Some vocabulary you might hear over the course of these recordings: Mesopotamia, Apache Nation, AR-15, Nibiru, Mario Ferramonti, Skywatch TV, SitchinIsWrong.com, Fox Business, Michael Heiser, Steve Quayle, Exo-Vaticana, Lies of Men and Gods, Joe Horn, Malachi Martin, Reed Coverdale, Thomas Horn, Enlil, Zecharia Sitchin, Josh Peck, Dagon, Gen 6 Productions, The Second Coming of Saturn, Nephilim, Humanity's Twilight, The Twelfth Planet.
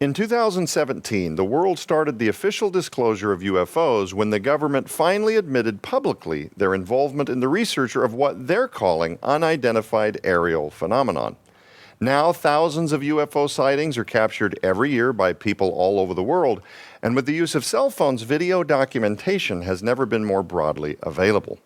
In 2017, the world started the official disclosure of UFOs when the government finally admitted publicly their involvement in the research of what they're calling unidentified aerial phenomenon. Now, thousands of UFO sightings are captured every year by people all over the world, and with the use of cell phones, video documentation has never been more broadly available.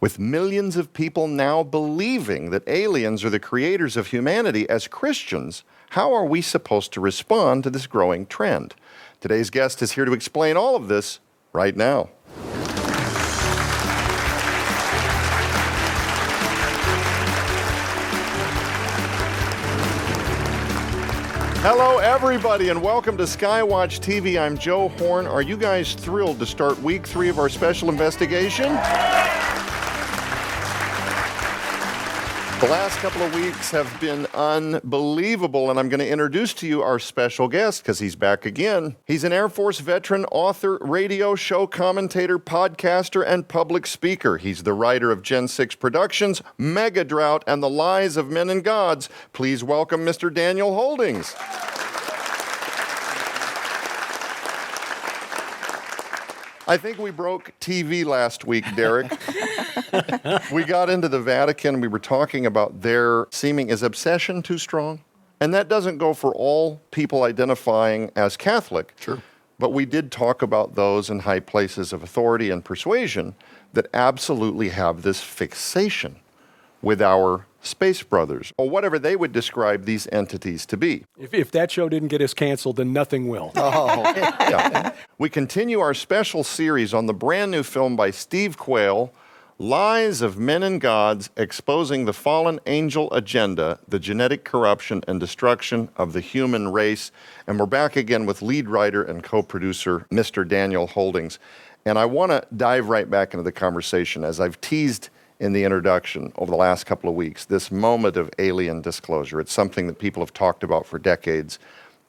With millions of people now believing that aliens are the creators of humanity as Christians, how are we supposed to respond to this growing trend? Today's guest is here to explain all of this right now. Hello, everybody, and welcome to Skywatch TV. I'm Joe Horn. Are you guys thrilled to start week 3 of our special investigation? The last couple of weeks have been unbelievable, and I'm going to introduce to you our special guest, because he's back again. He's an Air Force veteran, author, radio show commentator, podcaster, and public speaker. He's the writer of Gen 6 Productions, Mega Drought, and The Lies of Men and Gods. Please welcome Mr. Daniel Holdings. I think we broke TV last week, Derek. We got into the Vatican. We were talking about their seeming, is obsession too strong? And that doesn't go for all people identifying as Catholic. Sure. But we did talk about those in high places of authority and persuasion that absolutely have this fixation with our space brothers, or whatever they would describe these entities to be. If that show didn't get us canceled, then nothing will. Oh, yeah. We continue our special series on the brand new film by Steve Quayle, Lies of Men and Gods, Exposing the Fallen Angel Agenda, the Genetic Corruption and Destruction of the Human Race. And we're back again with lead writer and co-producer, Mr. Daniel Holdings. And I want to dive right back into the conversation, as I've teased in the introduction over the last couple of weeks, this moment of alien disclosure. It's something that people have talked about for decades.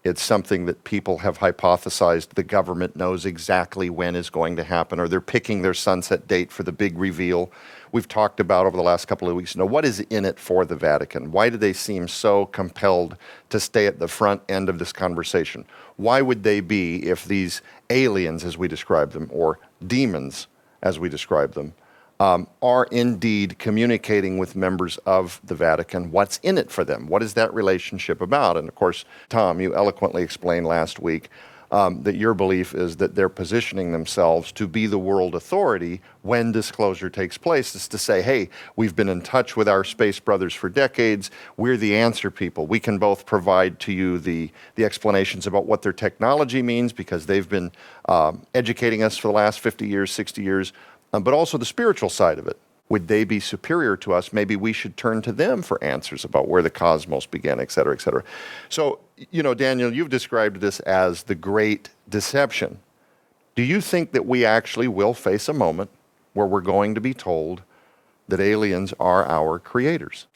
It's something that people have hypothesized the government knows exactly when is going to happen, or they're picking their sunset date for the big reveal. We've talked about over the last couple of weeks, now what is in it for the Vatican? Why do they seem so compelled to stay at the front end of this conversation? Why would they be if these aliens, as we describe them, or demons, as we describe them, are indeed communicating with members of the Vatican? What's in it for them? What is that relationship about? And of course, Tom, you eloquently explained last week that your belief is that they're positioning themselves to be the world authority when disclosure takes place. It's to say, hey, we've been in touch with our space brothers for decades. We're the answer people. We can both provide to you the explanations about what their technology means, because they've been educating us for the last 50 years, 60 years, but also the spiritual side of it. Would they be superior to us? Maybe we should turn to them for answers about where the cosmos began, et cetera, et cetera. So, you know, Daniel, you've described this as the great deception. Do you think that we actually will face a moment where we're going to be told that aliens are our creators?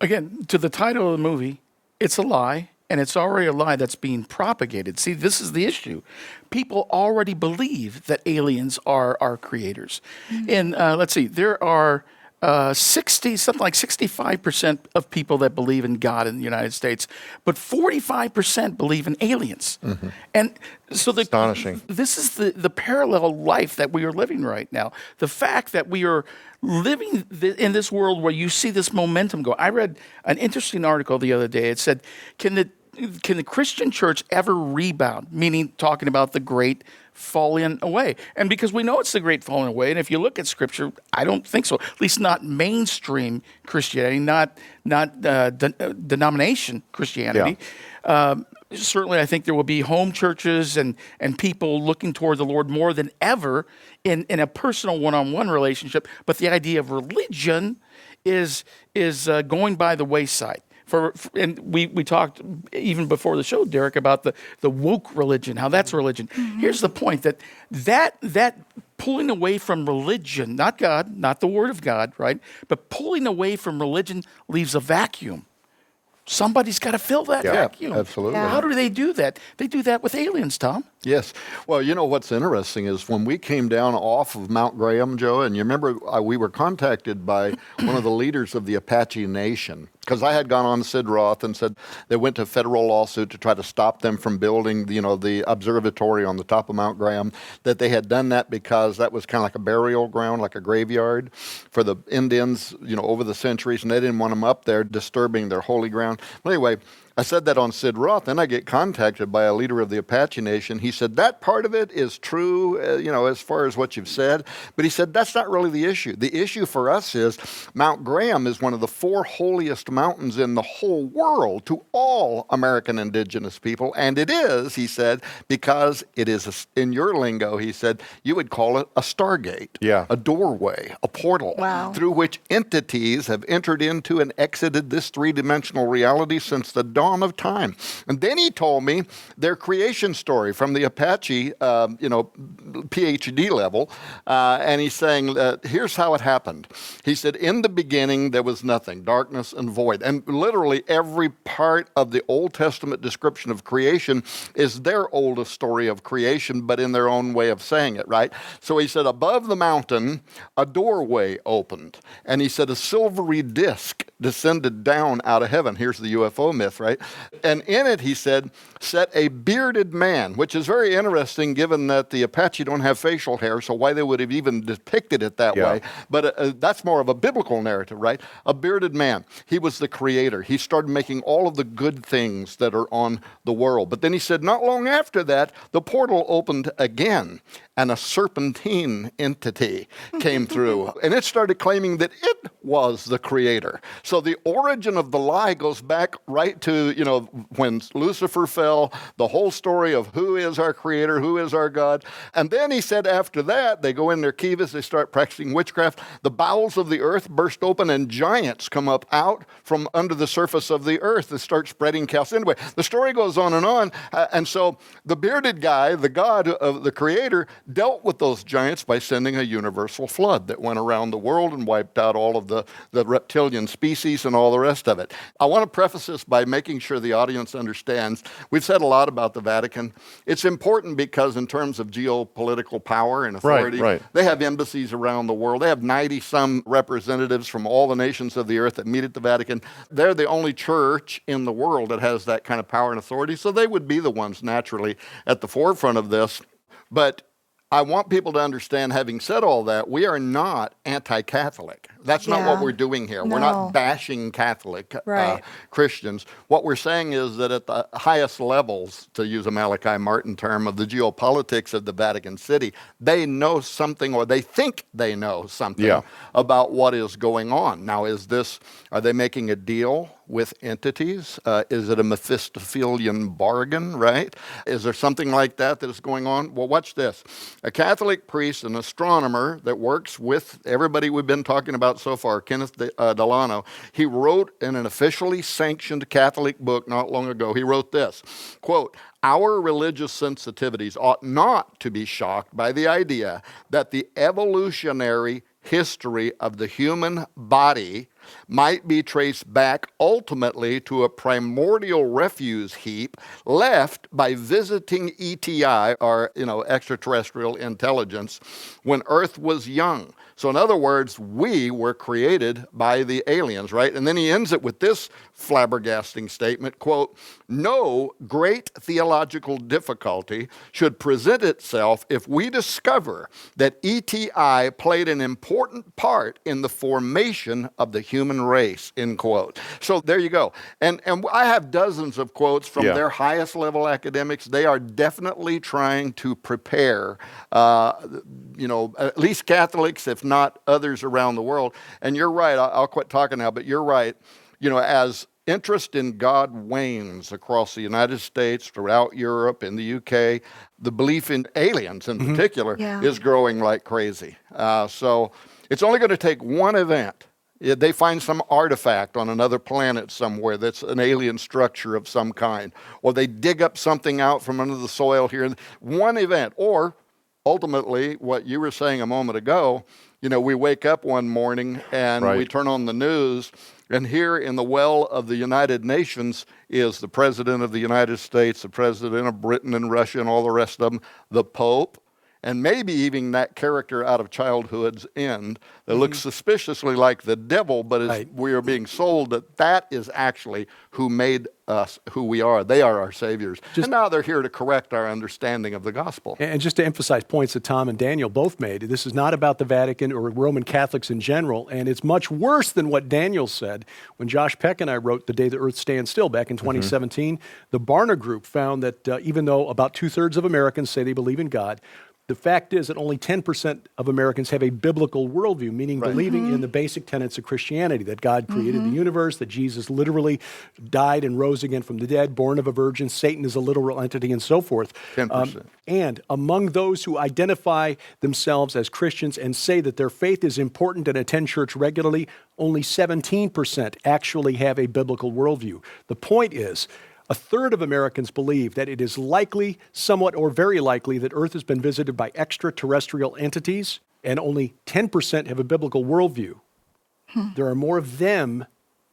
Again, to the title of the movie, it's a lie, and it's already a lie that's being propagated. See, this is the issue. People already believe that aliens are our creators. Mm-hmm. And let's see, there are 65% of people that believe in God in the United States, but 45% believe in aliens. Mm-hmm. And so astonishing. This is the parallel life that we are living right now. The fact that we are living in this world where you see this momentum go. I read an interesting article the other day. It said, can the Christian church ever rebound? Meaning, talking about the great falling away. And because we know it's the great falling away, and if you look at Scripture, I don't think so. At least not mainstream Christianity, not denomination Christianity. Yeah. Certainly, I think there will be home churches and people looking toward the Lord more than ever in a personal one-on-one relationship. But the idea of religion is going by the wayside. And we talked even before the show, Derek, about the woke religion, how that's religion. Mm-hmm. Here's the point, that pulling away from religion, not God, not the Word of God, right? But pulling away from religion leaves a vacuum. Somebody's got to fill that vacuum. Absolutely. Yeah. How do they do that? They do that with aliens, Tom. Yes. Well, you know what's interesting is when we came down off of Mount Graham, Joe, and you remember we were contacted by one of the leaders of the Apache Nation. because I had gone on Sid Roth and said they went to a federal lawsuit to try to stop them from building, you know, the observatory on the top of Mount Graham, that they had done that because that was kind of like a burial ground, like a graveyard for the Indians, you know, over the centuries, and they didn't want them up there disturbing their holy ground. But anyway, I said that on Sid Roth, then I get contacted by a leader of the Apache Nation. He said, that part of it is true, you know, as far as what you've said. But he said, that's not really the issue. The issue for us is Mount Graham is one of the four holiest mountains in the whole world to all American indigenous people. And it is, he said, because it is, in your lingo, he said, you would call it a stargate, a doorway, a portal, through which entities have entered into and exited this three-dimensional reality since the dawn of time. And then he told me their creation story from the Apache, you know, PhD level. And he's saying, here's how it happened. He said, in the beginning, there was nothing, darkness and void. And literally every part of the Old Testament description of creation is their oldest story of creation, but in their own way of saying it, right? So he said, above the mountain, a doorway opened. And he said, a silvery disc descended down out of heaven. Here's the UFO myth, right? And in it, he said, sat a bearded man, which is very interesting given that the Apache don't have facial hair, so why they would have even depicted it that way. But that's more of a biblical narrative, right? A bearded man. He was the creator. He started making all of the good things that are on the world. But then he said, not long after that, the portal opened again, and a serpentine entity came through, and it started claiming that it was the creator. So the origin of the lie goes back right to, you know, when Lucifer fell, the whole story of who is our creator, who is our God. And then he said after that, they go in their kivas, they start practicing witchcraft. The bowels of the earth burst open and giants come up out from under the surface of the earth and start spreading chaos. Anyway, the story goes on. And so the bearded guy, the God of the creator, dealt with those giants by sending a universal flood that went around the world and wiped out all of the reptilian species and all the rest of it. I want to preface this by making sure the audience understands. We've said a lot about the Vatican. It's important because in terms of geopolitical power and authority, they have embassies around the world. They have 90-some representatives from all the nations of the earth that meet at the Vatican. They're the only church in the world that has that kind of power and authority, so they would be the ones naturally at the forefront of this. But I want people to understand, having said all that, we are not anti-Catholic. That's not what we're doing here. No. We're not bashing Catholic Christians. What we're saying is that at the highest levels, to use a Malachi Martin term, of the geopolitics of the Vatican City, they know something, or they think they know something about what is going on. Now, is this, are they making a deal with entities? Is it a Mephistophelian bargain, right? Is there something like that that is going on? Well, watch this. A Catholic priest, an astronomer that works with everybody we've been talking about so far, Kenneth Delano, he wrote in an officially sanctioned Catholic book not long ago, he wrote this, quote, our religious sensitivities ought not to be shocked by the idea that the evolutionary history of the human body might be traced back ultimately to a primordial refuse heap left by visiting ETI, or, you know, extraterrestrial intelligence, when Earth was young. So in other words, we were created by the aliens, right? And then he ends it with this flabbergasting statement, quote, no great theological difficulty should present itself if we discover that ETI played an important part in the formation of the human race, end quote. So there you go. And I have dozens of quotes from their highest level academics. They are definitely trying to prepare, you know, at least Catholics, if not others around the world. And you're right, I'll quit talking now, but you're right. You know, as interest in God wanes across the United States, throughout Europe, in the UK, the belief in aliens in particular is growing like crazy. So it's only going to take one event. They find some artifact on another planet somewhere that's an alien structure of some kind, or they dig up something out from under the soil here. One event, or ultimately what you were saying a moment ago, you know, we wake up one morning and we turn on the news, and here in the well of the United Nations is the President of the United States, the President of Britain and Russia and all the rest of them, the Pope, and maybe even that character out of Childhood's End that looks suspiciously like the devil, but we are being sold that is actually who made us who we are. They are our saviors. And now they're here to correct our understanding of the gospel. And just to emphasize points that Tom and Daniel both made, this is not about the Vatican or Roman Catholics in general, and it's much worse than what Daniel said. When Josh Peck and I wrote The Day the Earth Stands Still back in 2017, the Barna Group found that even though about two-thirds of Americans say they believe in God, the fact is that only 10% of Americans have a biblical worldview, meaning believing in the basic tenets of Christianity, that God created the universe, that Jesus literally died and rose again from the dead, born of a virgin, Satan is a literal entity, and so forth. 10%. And among those who identify themselves as Christians and say that their faith is important and attend church regularly, only 17% actually have a biblical worldview. The point is, a third of Americans believe that it is likely, somewhat or very likely, that Earth has been visited by extraterrestrial entities, and only 10% have a biblical worldview. There are more of them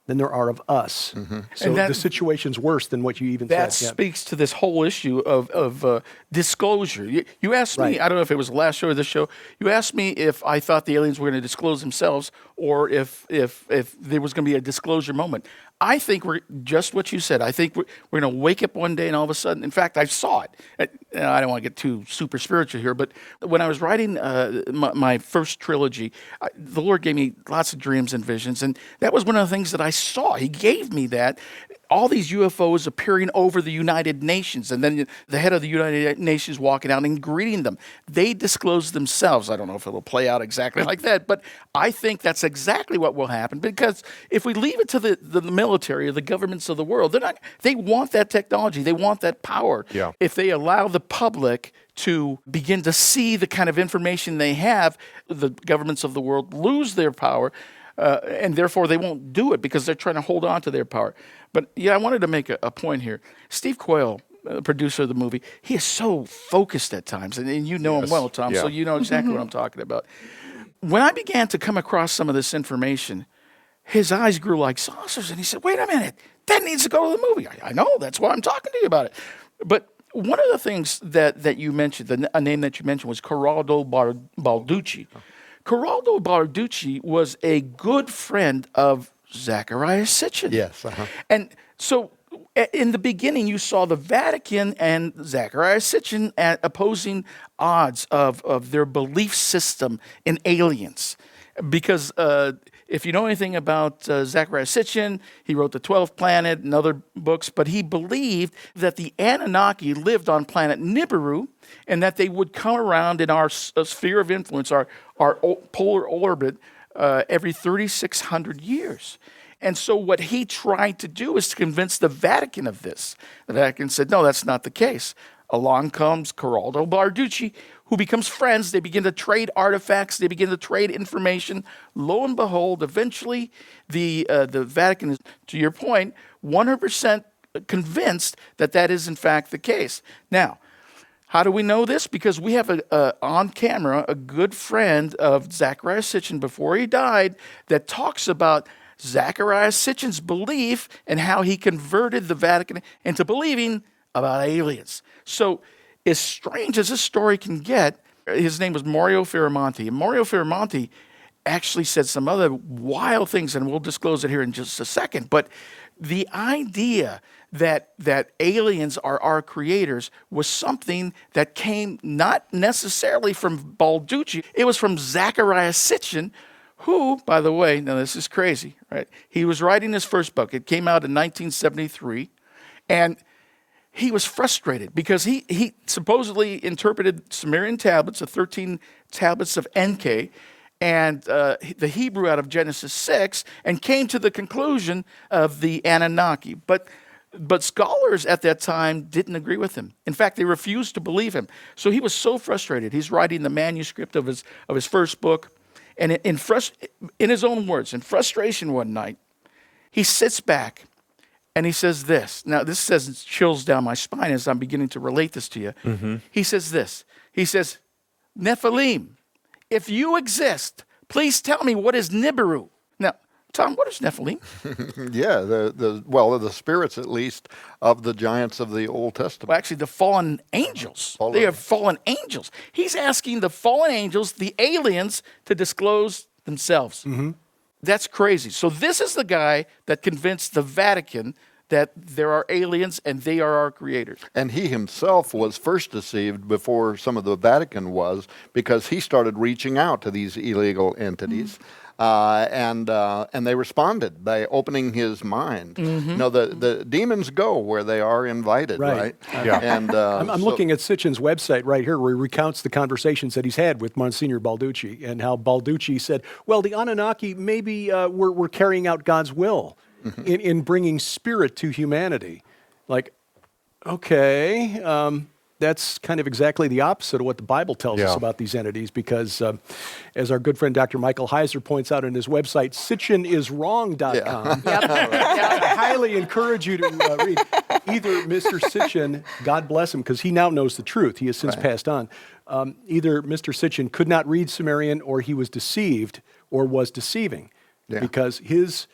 than there are of us. So the situation's worse than what you even said. That speaks to this whole issue of disclosure. You asked me, I don't know if it was the last show or this show, you asked me if I thought the aliens were going to disclose themselves or if there was going to be a disclosure moment. I think we're just what you said. I think we're going to wake up one day and all of a sudden, in fact, I saw it. I don't want to get too super spiritual here, but when I was writing my first trilogy, the Lord gave me lots of dreams and visions, and that was one of the things that I saw. He gave me that. All these UFOs appearing over the United Nations, and then the head of the United Nations walking out and greeting them. They disclose themselves. I don't know if it'll play out exactly like that, but I think that's exactly what will happen, because if we leave it to the military or the governments of the world, they want that technology. They want that power. Yeah. If they allow the public to begin to see the kind of information they have, the governments of the world lose their power. And therefore, they won't do it because they're trying to hold on to their power. But I wanted to make a point here. Steve Quayle, producer of the movie, he is so focused at times. And you know him well, Tom, so you know exactly what I'm talking about. When I began to come across some of this information, his eyes grew like saucers. And he said, wait a minute, that needs to go to the movie. I know, that's why I'm talking to you about it. But one of the things that you mentioned, a name that you mentioned was Corrado Balducci. Corrado Balducci was a good friend of Zecharia Sitchin. Yes. And so in the beginning, you saw the Vatican and Zecharia Sitchin at opposing odds of their belief system in aliens. Because if you know anything about Zecharia Sitchin, he wrote The 12th Planet and other books, but he believed that the Anunnaki lived on planet Nibiru and that they would come around in our sphere of influence, our polar orbit, every 3,600 years. And so what he tried to do is to convince the Vatican of this. The Vatican said, no, that's not the case. Along comes Corrado Balducci, who becomes friends. They begin to trade artifacts. They begin to trade information. Lo and behold, eventually the Vatican is, to your point, 100% convinced that is in fact the case. Now, how do we know this? Because we have on camera a good friend of Zecharia Sitchin before he died that talks about Zecharia Sitchin's belief and how he converted the Vatican into believing about aliens. So as strange as this story can get, his name was Mario Ferramonti. And Mario Ferramonti actually said some other wild things, and we'll disclose it here in just a second. But the idea that aliens are our creators was something that came not necessarily from Balducci. It was from Zecharia Sitchin, who, by the way, now this is crazy, right? He was writing his first book. It came out in 1973, and he was frustrated because he supposedly interpreted Sumerian tablets, the 13 tablets of Enkei, and the Hebrew out of Genesis 6, and came to the conclusion of the Anunnaki. But scholars at that time didn't agree with him. In fact, they refused to believe him. So he was so frustrated. He's writing the manuscript of his first book. And in his own words, in frustration one night, he sits back and he says this. Now, this says chills down my spine as I'm beginning to relate this to you. He says this. He says, Nephilim, if you exist, please tell me what is Nibiru. Now, Tom, what is Nephilim? Yeah, the spirits, at least, of the giants of the Old Testament. Well, actually, the fallen angels. They are fallen angels. He's asking the fallen angels, the aliens, to disclose themselves. Mm-hmm. That's crazy. So this is the guy that convinced the Vatican that there are aliens and they are our creators. And he himself was first deceived before some of the Vatican was, because he started reaching out to these illegal entities. Mm-hmm. And they responded by opening his mind. Mm-hmm. No, the demons go where they are invited, right? Yeah. And I'm looking at Sitchin's website right here, where he recounts the conversations that he's had with Monsignor Balducci, and how Balducci said, well, the Anunnaki maybe were carrying out God's will, mm-hmm. in bringing spirit to humanity. Like, okay, that's kind of exactly the opposite of what the Bible tells us about these entities, because as our good friend Dr. Michael Heiser points out on his website, SitchinIsWrong.com, I highly encourage you to read either Mr. Sitchin, God bless him, because he now knows the truth. He has since passed on. Either Mr. Sitchin could not read Sumerian, or he was deceived, or was deceiving, because his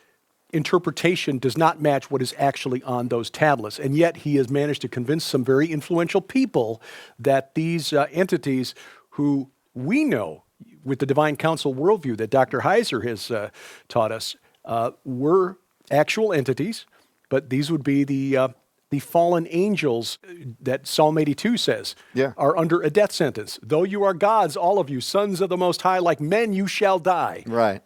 interpretation does not match what is actually on those tablets. And yet he has managed to convince some very influential people that these entities, who we know with the divine council worldview that Dr. Heiser has taught us, were actual entities, but these would be the fallen angels that Psalm 82 says are under a death sentence. Though you are gods, all of you, sons of the Most High, like men you shall die. Right.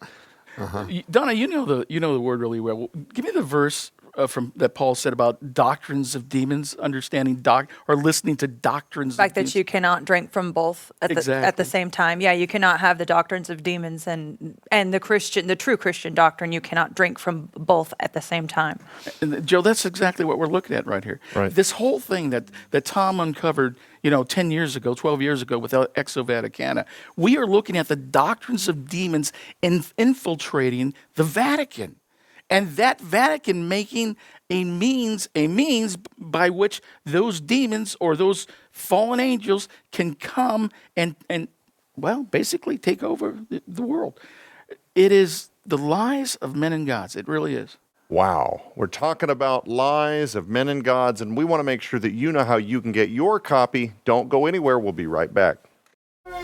Uh-huh. Donna, you know the word really well. Give me the verse from that Paul said about doctrines of demons, understanding or listening to doctrines. Like of that demons. You cannot drink from both at the same time. Yeah, you cannot have the doctrines of demons and the true Christian doctrine. You cannot drink from both at the same time. And, Joe, that's exactly what we're looking at right here. Right. This whole thing that Tom uncovered, 10 years ago, 12 years ago, with Exo-Vaticana, we are looking at the doctrines of demons infiltrating the Vatican, and that Vatican making a means by which those demons or those fallen angels can come and basically take over the world. It is the lies of men and gods. It really is. Wow. We're talking about Lies of Men and Gods, and we want to make sure that you know how you can get your copy. Don't go anywhere. We'll be right back.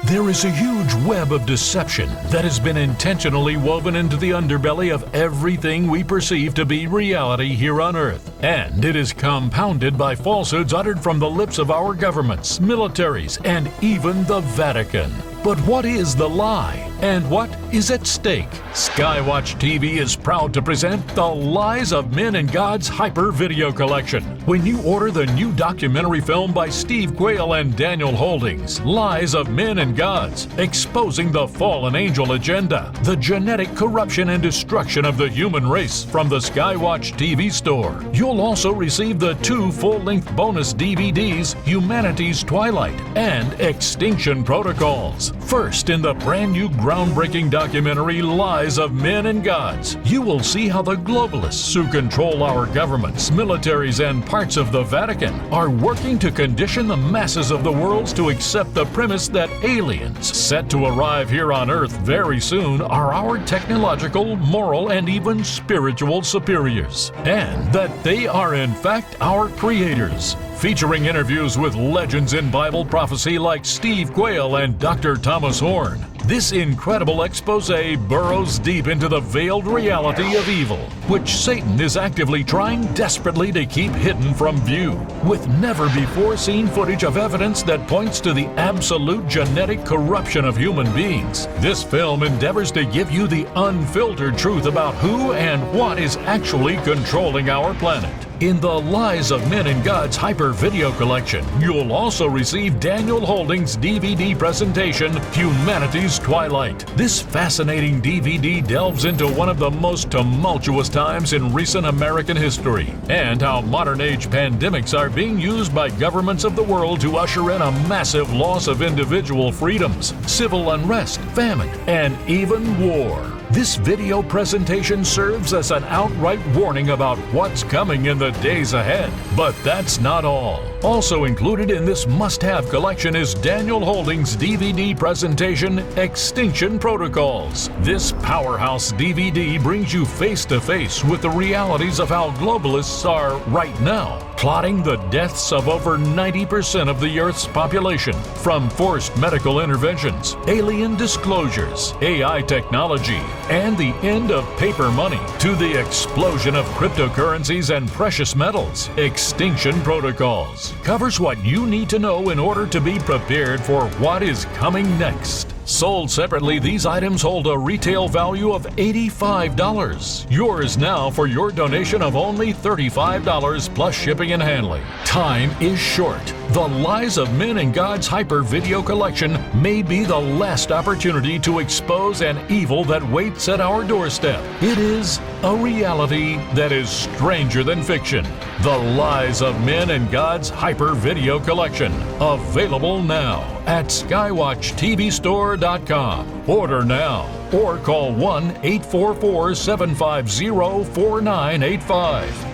There is a huge web of deception that has been intentionally woven into the underbelly of everything we perceive to be reality here on Earth. And it is compounded by falsehoods uttered from the lips of our governments, militaries, and even the Vatican. But what is the lie, and what is at stake? Skywatch TV is proud to present the Lies of Men and Gods Hyper Video Collection. When you order the new documentary film by Steve Quayle and Daniel Holdings, Lies of Men and Gods, exposing the fallen angel agenda, the genetic corruption and destruction of the human race, from the Skywatch TV store. You'll also receive the 2 full-length bonus DVDs, Humanity's Twilight and Extinction Protocols. First, in the brand new groundbreaking documentary Lies of Men and Gods, you will see how the globalists who control our governments, militaries, and parts of the Vatican are working to condition the masses of the world to accept the premise that aliens set to arrive here on Earth very soon are our technological, moral, and even spiritual superiors, and that they are in fact our creators. Featuring interviews with legends in Bible prophecy like Steve Quayle and Dr. Thomas Horn, this incredible expose burrows deep into the veiled reality of evil, which Satan is actively trying desperately to keep hidden from view, with never-before-seen footage of evidence that points to the absolute genetic corruption of human beings. This film endeavors to give you the unfiltered truth about who and what is actually controlling our planet. In the Lies of Men and Gods Hyper Video Collection, you'll also receive Daniel Holdings' DVD presentation, Humanity's Twilight. This fascinating DVD delves into one of the most tumultuous times in recent American history, and how modern-age pandemics are being used by governments of the world to usher in a massive loss of individual freedoms, civil unrest, famine, and even war. This video presentation serves as an outright warning about what's coming in the days ahead. But that's not all. Also included in this must-have collection is Daniel Holdings' DVD presentation, Extinction Protocols. This powerhouse DVD brings you face-to-face with the realities of how globalists are right now, plotting the deaths of over 90% of the Earth's population from forced medical interventions, alien disclosures, AI technology, and the end of paper money to the explosion of cryptocurrencies and precious metals. Extinction Protocols covers what you need to know in order to be prepared for what is coming next. Sold separately, these items hold a retail value of $85. Yours now for your donation of only $35 plus shipping and handling. Time is short. The Lies of Men and Gods Hyper Video Collection may be the last opportunity to expose an evil that waits at our doorstep. It is a reality that is stranger than fiction. The Lies of Men and Gods Hyper Video Collection. Available now at SkywatchTVStore.com. Order now or call 1-844-750-4985.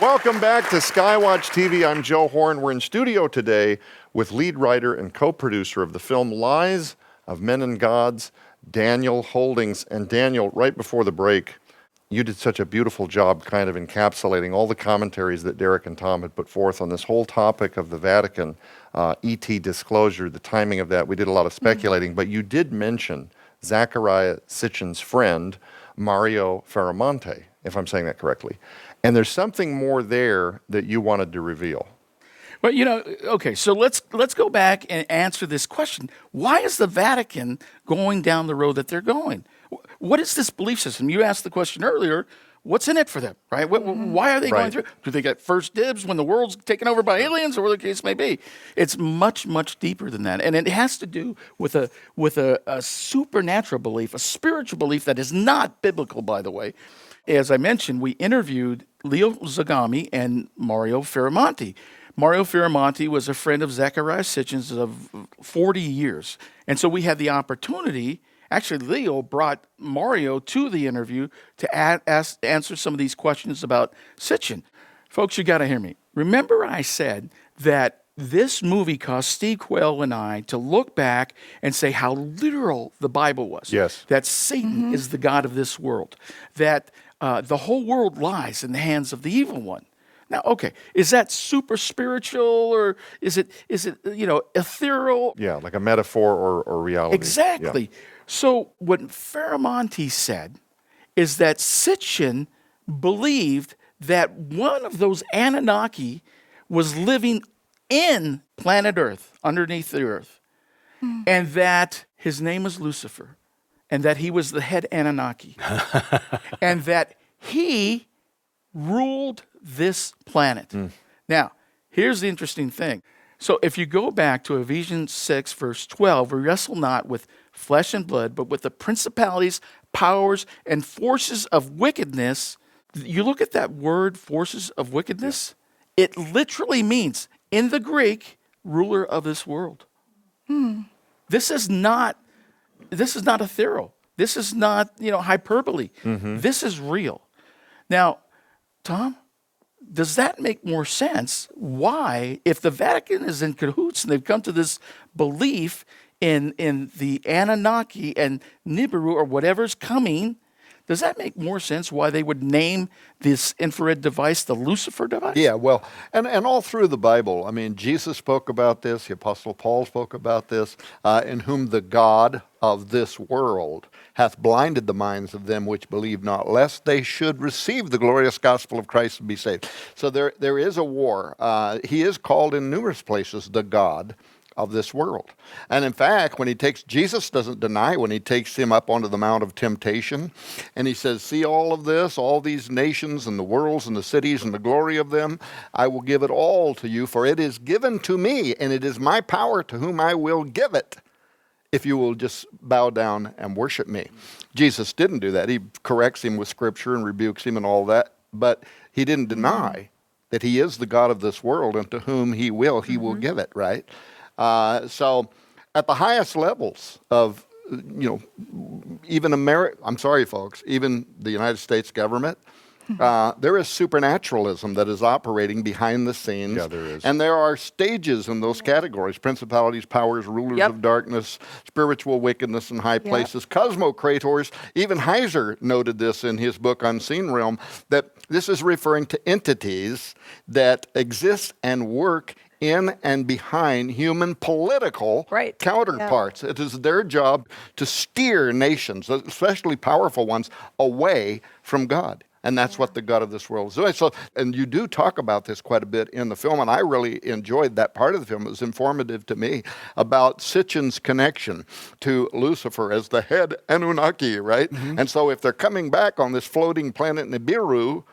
Welcome back to Skywatch TV. I'm Joe Horn. We're in studio today with lead writer and co-producer of the film Lies of Men and Gods, Daniel Holdings. And Daniel, right before the break, you did such a beautiful job kind of encapsulating all the commentaries that Derek and Tom had put forth on this whole topic of the Vatican, ET disclosure, the timing of that. We did a lot of speculating, but you did mention Zecharia Sitchin's friend, Mario Ferramonti, if I'm saying that correctly. And there's something more there that you wanted to reveal. Well, you know, okay, so let's go back and answer this question. Why is the Vatican going down the road that they're going? What is this belief system? You asked the question earlier, what's in it for them, right? Why are they going through? Do they get first dibs when the world's taken over by aliens or whatever the case may be? It's much, much deeper than that. And it has to do with a supernatural belief, a spiritual belief that is not biblical, by the way. As I mentioned, we interviewed Leo Zagami and Mario Ferramonti. Mario Ferramonti was a friend of Zecharia Sitchin's of 40 years. And so we had the opportunity, actually Leo brought Mario to the interview to answer some of these questions about Sitchin. Folks, you got to hear me. Remember I said that this movie caused Steve Quayle and I to look back and say how literal the Bible was. Yes. That Satan is the god of this world. That the whole world lies in the hands of the evil one. Now, okay, is that super spiritual or is it ethereal? Yeah, like a metaphor or reality. Exactly. Yeah. So what Ferramonti said is that Sitchin believed that one of those Anunnaki was living in planet Earth, underneath the Earth, and that his name was LUCIFER, and that he was the head Anunnaki, and that he ruled this planet. Now, here's the interesting thing. So if you go back to Ephesians 6, verse 12, we wrestle not with flesh and blood, but with the principalities, powers, and forces of wickedness. You look at that word, forces of wickedness, it literally means, in the Greek, ruler of this world. This is not ethereal. This is not, hyperbole. This is real. Now, Tom, does that make more sense? Why, if the Vatican is in cahoots and they've come to this belief in the Anunnaki and Nibiru or whatever's coming, does that make more sense why they would name this infrared device the LUCIFER device? Yeah, well, and all through the Bible, I mean, Jesus spoke about this, the Apostle Paul spoke about this, in whom the God of this world hath blinded the minds of them which believe not, lest they should receive the glorious gospel of Christ and be saved. So there is a war. He is called in numerous places the God of this world. And in fact, Jesus doesn't deny when he takes him up onto the Mount of Temptation and he says, see all of this, all these nations and the worlds and the cities and the glory of them, I will give it all to you, for it is given to me and it is my power to whom I will give it, if you will just bow down and worship me. Jesus didn't do that. He corrects him with scripture and rebukes him and all that, but he didn't deny that he is the God of this world and to whom he will give it, right? So at the highest levels of, even America, I'm sorry, folks, even the United States government, there is supernaturalism that is operating behind the scenes. Yeah, there is. And there are stages in those categories: principalities, powers, rulers of darkness, spiritual wickedness in high places, cosmocrators. Even Heiser noted this in his book Unseen Realm, that this is referring to entities that exist and work in and behind human political counterparts. It is their job to steer nations, especially powerful ones, away from God. And that's what the God of this world is doing. So, and you do talk about this quite a bit in the film, and I really enjoyed that part of the film. It was informative to me about Sitchin's connection to Lucifer as the head Anunnaki, right? Mm-hmm. And so if they're coming back on this floating planet Nibiru,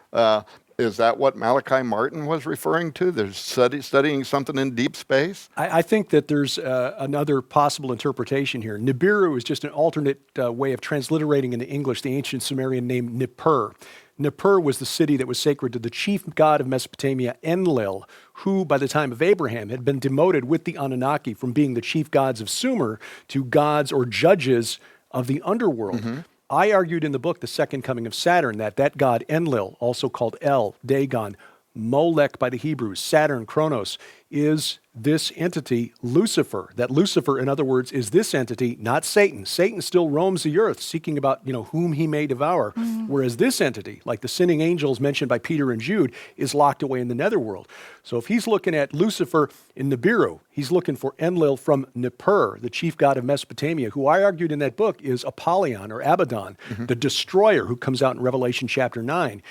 is that what Malachi Martin was referring to? They're studying something in deep space? I think that there's another possible interpretation here. Nibiru is just an alternate way of transliterating into English the ancient Sumerian name Nippur. Nippur was the city that was sacred to the chief god of Mesopotamia, Enlil, who by the time of Abraham had been demoted with the Anunnaki from being the chief gods of Sumer to gods or judges of the underworld. Mm-hmm. I argued in the book, The Second Coming of Saturn, that god Enlil, also called El, Dagon, Molech by the Hebrews, Saturn, Kronos, is this entity, Lucifer. That Lucifer, in other words, is this entity, not Satan. Satan still roams the earth, seeking about whom he may devour. Mm-hmm. Whereas this entity, like the sinning angels mentioned by Peter and Jude, is locked away in the netherworld. So if he's looking at Lucifer in Nibiru, he's looking for Enlil from Nippur, the chief god of Mesopotamia, who I argued in that book is Apollyon or Abaddon, the destroyer who comes out in Revelation chapter 9.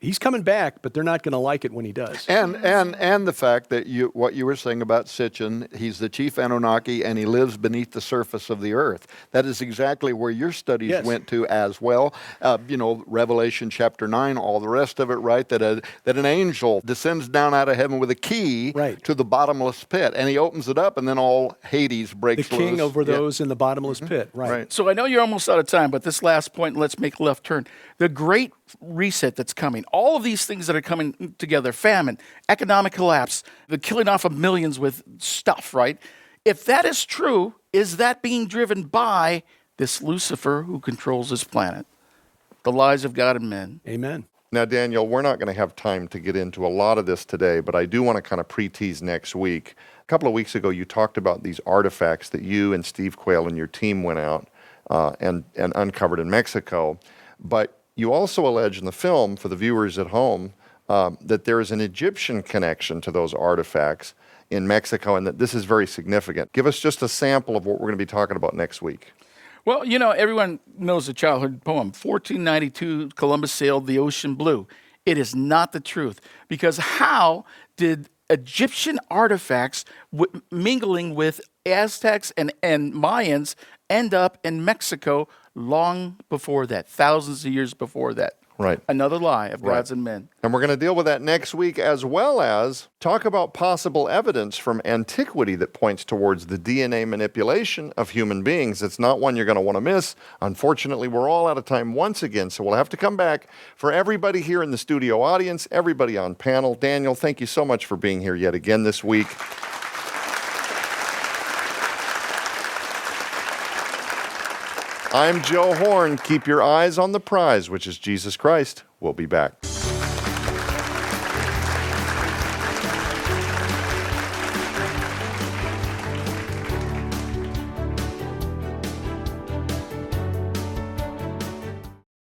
He's coming back, but they're not going to like it when he does. And the fact that what you were saying about Sitchin, he's the chief Anunnaki and he lives beneath the surface of the earth. That is exactly where your studies went to as well. Revelation chapter 9, all the rest of it, right? That an angel descends down out of heaven with a key to the bottomless pit, and he opens it up, and then all Hades breaks loose. The king over those in the bottomless pit, right. So I know you're almost out of time, but this last point, let's make a left turn. The great reset that's coming, all of these things that are coming together, famine, economic collapse, the killing off of millions with stuff, right? If that is true, is that being driven by this Lucifer who controls this planet? The lies of God and men. Amen. Now, Daniel, we're not going to have time to get into a lot of this today, but I do want to kind of pre-tease next week. A couple of weeks ago, you talked about these artifacts that you and Steve Quayle and your team went out and uncovered in Mexico, but you also allege in the film, for the viewers at home, that there is an Egyptian connection to those artifacts in Mexico and that this is very significant. Give us just a sample of what we're going to be talking about next week. Well, everyone knows the childhood poem. 1492, Columbus sailed the ocean blue. It is not the truth, because how did Egyptian artifacts mingling with Aztecs and Mayans end up in Mexico long before that, thousands of years before that. Right. Another lie of gods and men. And we're going to deal with that next week, as well as talk about possible evidence from antiquity that points towards the DNA manipulation of human beings. It's not one you're going to want to miss. Unfortunately, we're all out of time once again, so we'll have to come back. For everybody here in the studio audience, everybody on panel, Daniel, thank you so much for being here yet again this week. I'm Joe Horn. Keep your eyes on the prize, which is Jesus Christ. We'll be back.